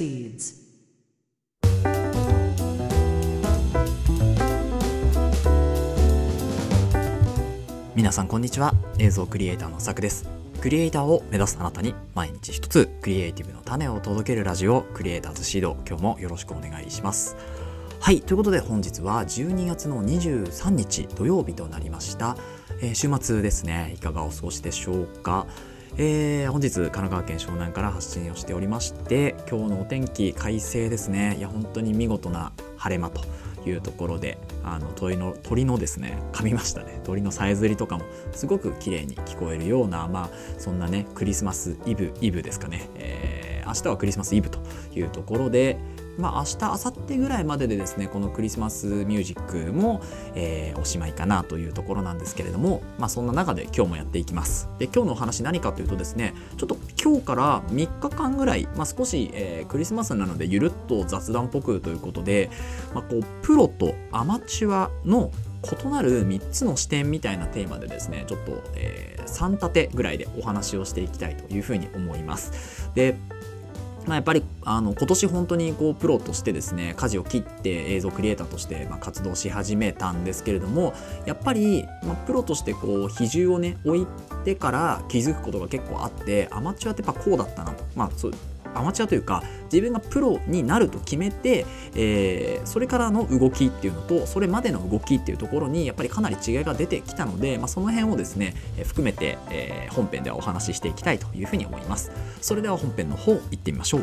proceeds.皆さんこんにちは。映像クリエイターのさくです。クリエイターを目指すあなたに毎日一つクリエイティブの種を届けるラジオ、クリエイターズシード、今日もよろしくお願いします。はい、ということで本日は12月の23日土曜日となりました。週末ですね、いかがお過ごしでしょうか。本日神奈川県湘南から発信をしておりまして、今日のお天気快晴ですね。いや本当に見事な晴れ間というところで、鳥のですね、噛みましたね、鳥のさえずりとかもすごく綺麗に聞こえるような、そんなねクリスマスイブですかね、明日はクリスマスイブというところで、明日明後日ぐらいまででですね、このクリスマスミュージックも、おしまいかなというところなんですけれども、そんな中で今日もやっていきます。で、今日のお話何かというとですね、ちょっと今日から3日間ぐらい、少し、クリスマスなのでゆるっと雑談っぽくということで、プロとアマチュアの異なる3つの視点みたいなテーマでですね、ちょっと、3立てぐらいでお話をしていきたいというふうに思います。で、やっぱり今年本当にプロとしてですね、舵を切って映像クリエイターとして活動し始めたんですけれども、やっぱりプロとして比重をね置いてから気づくことが結構あって、アマチュアってやっぱこうだったなと、そうアマチュアというか自分がプロになると決めて、それからの動きっていうのとそれまでの動きっていうところにやっぱりかなり違いが出てきたので、その辺をですね含めて、本編ではお話ししていきたいというふうに思います。それでは本編の方行ってみましょう。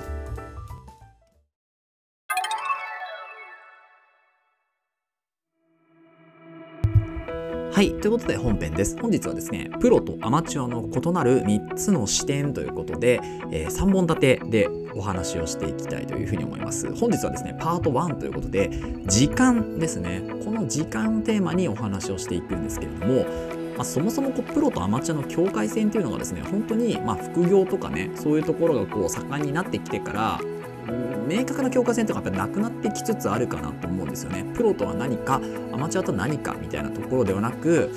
はい、ということで本編です。本日はですね、プロとアマチュアの異なる3つの視点ということで、3本立てでお話をしていきたいというふうに思います。本日はですねパート1ということで、時間ですね、この時間をテーマにお話をしていくんですけれども、そもそもプロとアマチュアの境界線というのがですね、本当に副業とかね、そういうところが盛んになってきてから明確な境界線とかやっぱなくなってきつつあるかなと思うんですよね。プロとは何かアマチュアと何かみたいなところではなく、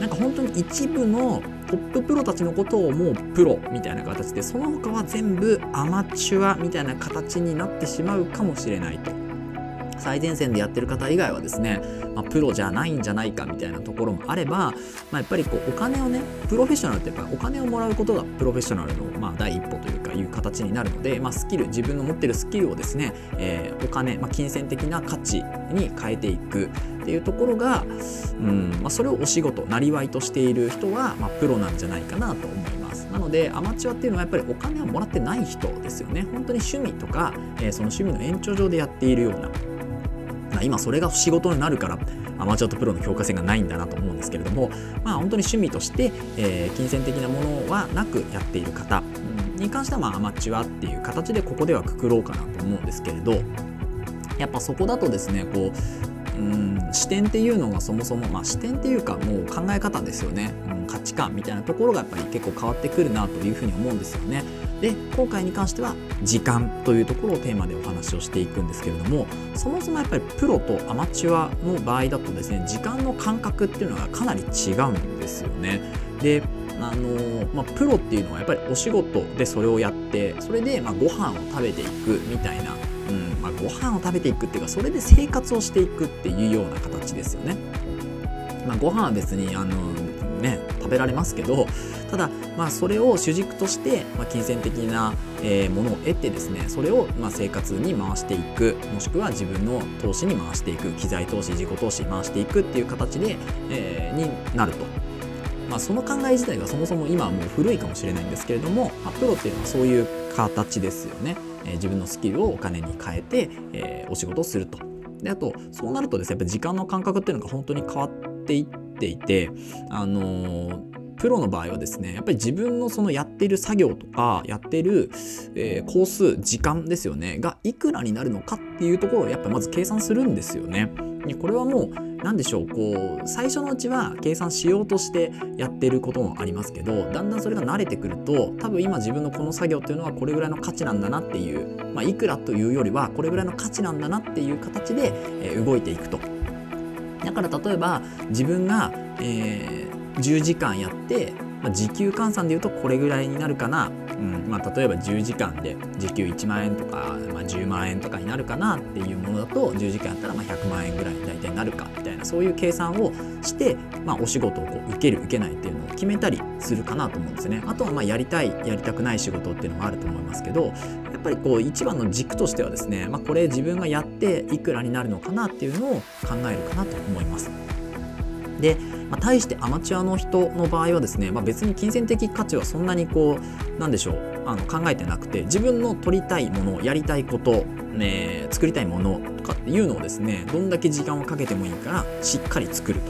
なんか本当に一部のトッププロたちのことをもうプロみたいな形で、その他は全部アマチュアみたいな形になってしまうかもしれないと。最前線でやってる方以外はですね、プロじゃないんじゃないかみたいなところもあれば、やっぱりお金をね、プロフェッショナルってやっぱりお金をもらうことがプロフェッショナルの第一歩というかいう形になるので、スキル、自分の持ってるスキルをですね、お金、金銭的な価値に変えていくっていうところが、それをお仕事なりわいとしている人は、プロなんじゃないかなと思います。なのでアマチュアっていうのはやっぱりお金をもらってない人ですよね。本当に趣味とか、その趣味の延長上でやっているような、今それが仕事になるからアマチュアとプロの境界線がないんだなと思うんですけれども、本当に趣味として、金銭的なものはなくやっている方に関しては、アマチュアっていう形でここではくくろうかなと思うんですけれど、やっぱそこだとですね、視点っていうのがそもそも、視点っていうかもう考え方ですよね、価値観みたいなところがやっぱり結構変わってくるなというふうに思うんですよね。で、今回に関しては時間というところをテーマでお話をしていくんですけれども、そもそもやっぱりプロとアマチュアの場合だとですね、時間の感覚っていうのがかなり違うんですよね。で、プロっていうのはやっぱりお仕事でそれをやって、それでご飯を食べていくみたいな、ご飯を食べていくっていうか、それで生活をしていくっていうような形ですよね。ご飯は別に食べられますけど、ただ、それを主軸として、金銭的な、ものを得てですね、それを、生活に回していく、もしくは自分の投資に回していく、機材投資、自己投資に回していくっていう形で、になると。その考え自体がそもそも今はもう古いかもしれないんですけれども、プロっていうのはそういう形ですよね。自分のスキルをお金に変えて、お仕事をすると。で、あとそうなるとですね、やっぱ時間の感覚っていうのが本当に変わっていっていて、プロの場合はですね、やっぱり自分のそのやっている作業とかやっている、工数、時間ですよねがいくらになるのかっていうところをやっぱりまず計算するんですよね。これはもう何でしょう、最初のうちは計算しようとしてやってることもありますけど、だんだんそれが慣れてくると、多分今自分のこの作業っていうのはこれぐらいの価値なんだなっていう、いくらというよりはこれぐらいの価値なんだなっていう形で、動いていくと。だから例えば自分が、10時間やって時給換算でいうとこれぐらいになるかな、例えば10時間で時給1万円とか、10万円とかになるかなっていうものだと、10時間やったら100万円ぐらいに大体なるかみたいな、そういう計算をして、お仕事をこう受ける受けないっていうのを決めたりするかなと思うんですね。あとはやりたいやりたくない仕事っていうのもあると思いますけど、やっぱりこう一番の軸としてはですね、これ自分がやっていくらになるのかなっていうのを考えるかなと思います。で、対してアマチュアの人の場合はですね、別に金銭的価値はそんなにこう考えてなくて、自分の取りたいもの、やりたいこと、作りたいものとかっていうのをですね、どんだけ時間をかけてもいいからしっかり作る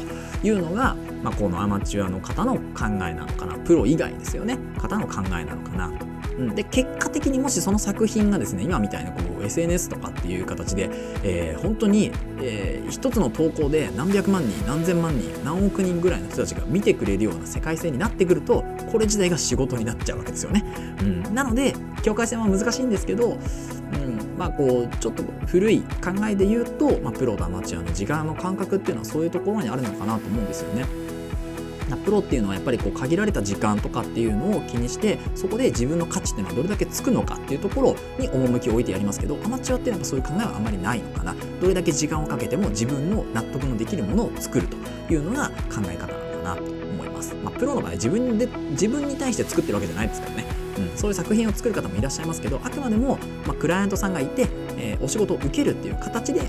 というのが、このアマチュアの方の考えなのかな、プロ以外ですよね、方の考えなのかなと。で、結果的にもしその作品がですね、今みたいなこう SNS とかっていう形で、本当に、一つの投稿で何百万人何千万人何億人ぐらいの人たちが見てくれるような世界線になってくると、これ自体が仕事になっちゃうわけですよね。なので境界線は難しいんですけど、こうちょっと古い考えで言うと、プロとアマチュアの時間の感覚っていうのはそういうところにあるのかなと思うんですよね。プロっていうのはやっぱりこう限られた時間とかっていうのを気にして、そこで自分の価値っていうのはどれだけつくのかっていうところに重きを置いてやりますけど、アマチュアっていうのはそういう考えはあまりないのかな。どれだけ時間をかけても自分の納得のできるものを作るというのが考え方なのかなと思います。プロの場合自分に対して作ってるわけじゃないですからね、そういう作品を作る方もいらっしゃいますけど、あくまでも、クライアントさんがいて、お仕事を受けるっていう形で、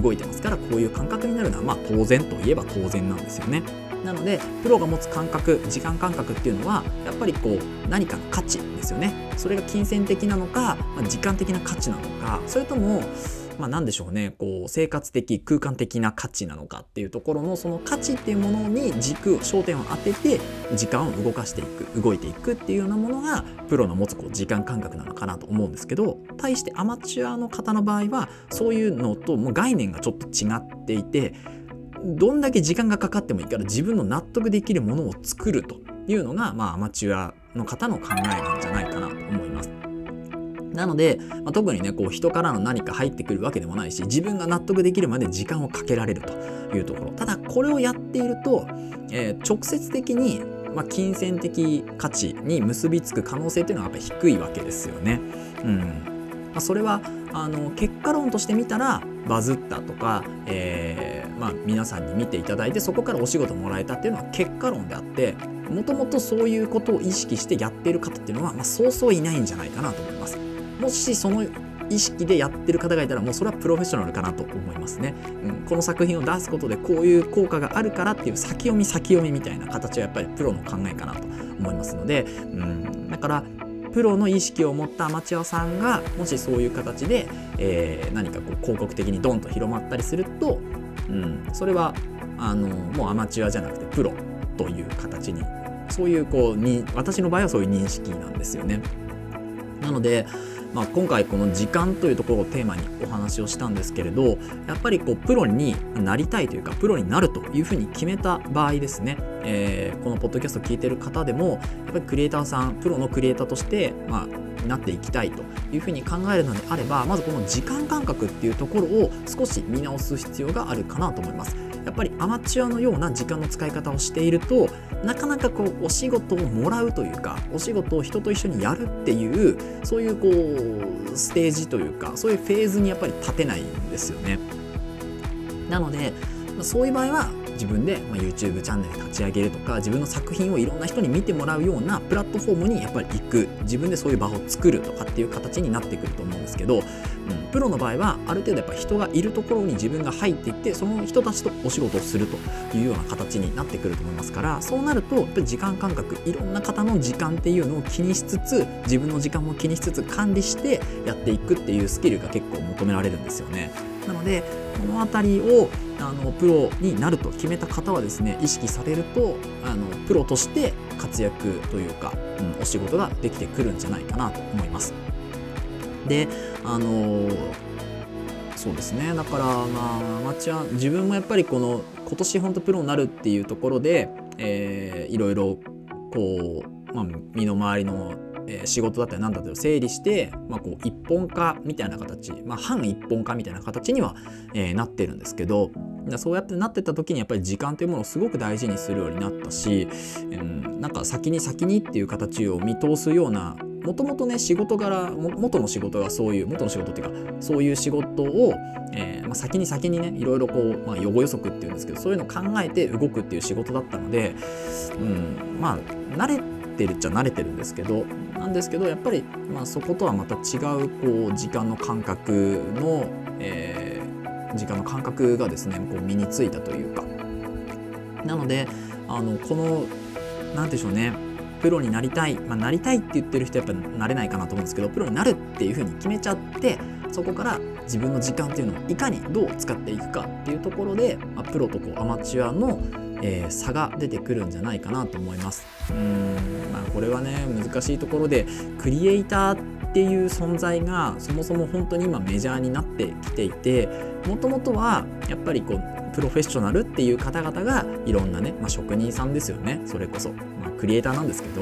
動いてますから、こういう感覚になるのは、当然といえば当然なんですよね。なのでプロが持つ感覚、時間感覚っていうのはやっぱりこう何かの価値ですよね。それが金銭的なのか、時間的な価値なのか、それとも何でしょうね、こう生活的空間的な価値なのかっていうところの、その価値っていうものに軸、焦点を当てて時間を動かしていく、動いていくっていうようなものがプロの持つこう時間感覚なのかなと思うんですけど、対してアマチュアの方の場合はそういうのともう概念がちょっと違っていて、どんだけ時間がかかってもいいから自分の納得できるものを作るというのが、アマチュアの方の考えなんじゃないかなと思います。なので、特にね、こう人からの何か入ってくるわけでもないし、自分が納得できるまで時間をかけられるというところ。ただこれをやっていると、直接的に、金銭的価値に結びつく可能性というのはやっぱり低いわけですよね。それは結果論として見たらバズったとか、皆さんに見ていただいてそこからお仕事もらえたっていうのは結果論であって、もともとそういうことを意識してやっている方っていうのは、そうそういないんじゃないかなと思います。もしその意識でやってる方がいたら、もうそれはプロフェッショナルかなと思いますね。この作品を出すことでこういう効果があるからっていう先読みみたいな形はやっぱりプロの考えかなと思いますので、だからプロの意識を持ったアマチュアさんがもしそういう形で、何かこう広告的にドンと広まったりすると、それはもうアマチュアじゃなくてプロという形に、そういう私の場合はそういう認識なんですよね。なので、今回この時間というところをテーマにお話をしたんですけれど、やっぱりこうプロになりたいというか、プロになるというふうに決めた場合ですね、このポッドキャストを聞いている方でもやっぱりクリエイターさん、プロのクリエイターとして、なっていきたいというふうに考えるのであれば、まずこの時間感覚っていうところを少し見直す必要があるかなと思います。やっぱりアマチュアのような時間の使い方をしていると、なかなかこうお仕事をもらうというか、お仕事を人と一緒にやるっていう、そういうこうステージというか、そういうフェーズにやっぱり立てないんですよね。なのでそういう場合は自分で YouTube チャンネル立ち上げるとか、自分の作品をいろんな人に見てもらうようなプラットフォームにやっぱり行く、自分でそういう場を作るとかっていう形になってくると思うんですけど、プロの場合はある程度やっぱ人がいるところに自分が入っていって、その人たちとお仕事をするというような形になってくると思いますから、そうなるとやっぱり時間感覚、いろんな方の時間っていうのを気にしつつ、自分の時間も気にしつつ管理してやっていくっていうスキルが結構求められるんですよね。なのでこの辺りをプロになると決めた方はですね、意識されるとプロとして活躍というか、お仕事ができてくるんじゃないかなと思います。でそうですね、だからアマチュア、自分もやっぱりこの今年本当プロになるっていうところで、いろいろこう、身の回りの仕事だったり何だったりを整理して、こう一本化みたいな形、半一本化みたいな形には、なってるんですけど、だそうやってなってった時にやっぱり時間というものをすごく大事にするようになったし、なんか先にっていう形を見通すような、もともとね仕事柄元の仕事がそういう元の仕事っていうかそういう仕事を、先にねいろいろこう、予後予測っていうんですけど、そういうのを考えて動くっていう仕事だったので、慣れてるっちゃ慣れてるんですけどやっぱり、そことはまた違うこう時間の感覚がですねこう身についたというか、なのでこのなんでしょうね、プロになりたい、なりたいって言ってる人はやっぱりなれないかなと思うんですけど、プロになるっていうふうに決めちゃって、そこから自分の時間っていうのをいかにどう使っていくかっていうところで、プロとこうアマチュアの、差が出てくるんじゃないかなと思います。これはね難しいところで、クリエイターっていう存在がそもそも本当に今メジャーになってきていて、もともとはやっぱりこうプロフェッショナルっていう方々がいろんなね、職人さんですよね、それこそ、クリエイターなんですけど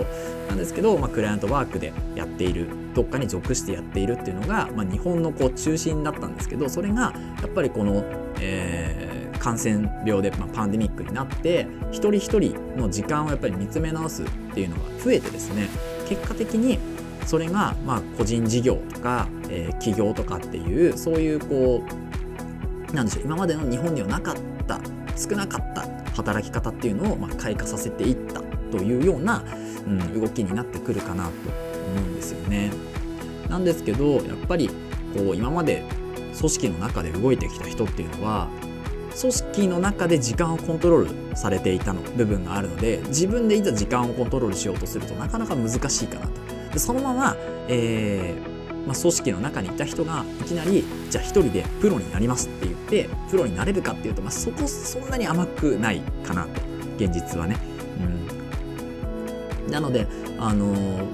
クライアントワークでやっている、どっかに属してやっているっていうのが、日本のこう中心だったんですけど、それがやっぱりこの、感染病で、パンデミックになって一人一人の時間をやっぱり見つめ直すっていうのが増えてですね、結果的にそれが、個人事業とか、企業とかっていうそういうこう今までの日本にはなかった少なかった働き方っていうのを、開花させていったというような、動きになってくるかなと思うんですよね。なんですけどやっぱりこう今まで組織の中で動いてきた人っていうのは、組織の中で時間をコントロールされていたの部分があるので、自分でいざ時間をコントロールしようとするとなかなか難しいかなと。でそのまま、組織の中にいた人がいきなりじゃあ一人でプロになりますって言ってプロになれるかっていうと、そんなに甘くないかなと現実はね、なので、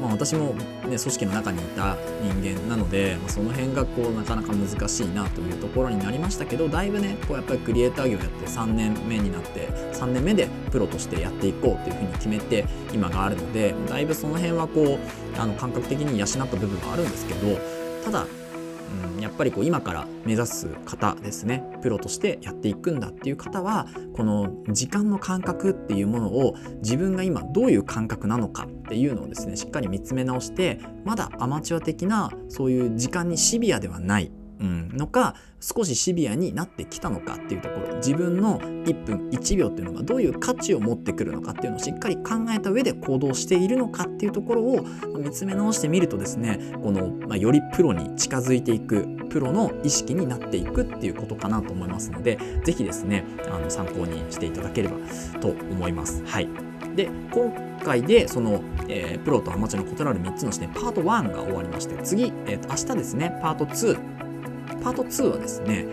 私も、組織の中にいた人間なので、その辺がこうなかなか難しいなというところになりましたけど、だいぶねこうやっぱりクリエイター業やって3年目になって、3年目でプロとしてやっていこうというふうに決めて今があるので、だいぶその辺はこう感覚的に養った部分はあるんですけど、ただ、やっぱりこう今から目指す方ですね、プロとしてやっていくんだっていう方は、この時間の感覚っていうものを自分が今どういう感覚なのかっていうのをですねしっかり見つめ直して、まだアマチュア的なそういう時間にシビアではない、のか少しシビアになってきたのかっていうところ、自分の1分1秒っていうのがどういう価値を持ってくるのかっていうのをしっかり考えた上で行動しているのかっていうところを見つめ直してみるとですね、この、よりプロに近づいていく、プロの意識になっていくっていうことかなと思いますので、ぜひですね参考にしていただければと思います。で今回でその、プロとアマチュアの異なる3つの視点パート1が終わりまして、次、明日ですねパート2。パート2はですね、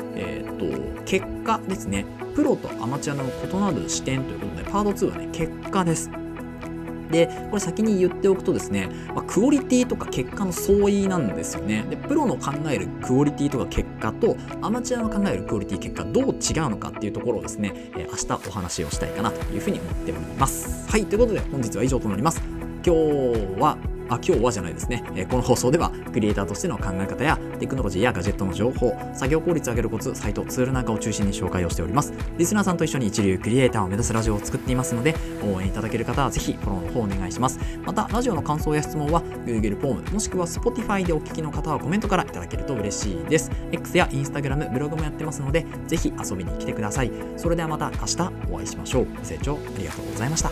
結果ですね、プロとアマチュアの異なる視点ということで、パート2はね結果です。でこれ先に言っておくとですね、クオリティとか結果の相違なんですよね。でプロの考えるクオリティとか結果とアマチュアの考えるクオリティ結果どう違うのかっていうところをですね、明日お話をしたいかなというふうに思っております。ということで本日は以上となります。今日はじゃないですね、この放送ではクリエイターとしての考え方やテクノロジーやガジェットの情報、作業効率を上げるコツ、サイト、ツールなんかを中心に紹介をしております。リスナーさんと一緒に一流クリエイターを目指すラジオを作っていますので、応援いただける方はぜひフォローの方お願いします。またラジオの感想や質問は Google フォームもしくは Spotify でお聞きの方はコメントからいただけると嬉しいです。 X や Instagram、 ブログもやってますのでぜひ遊びに来てください。それではまた明日お会いしましょう。ご清聴ありがとうございました。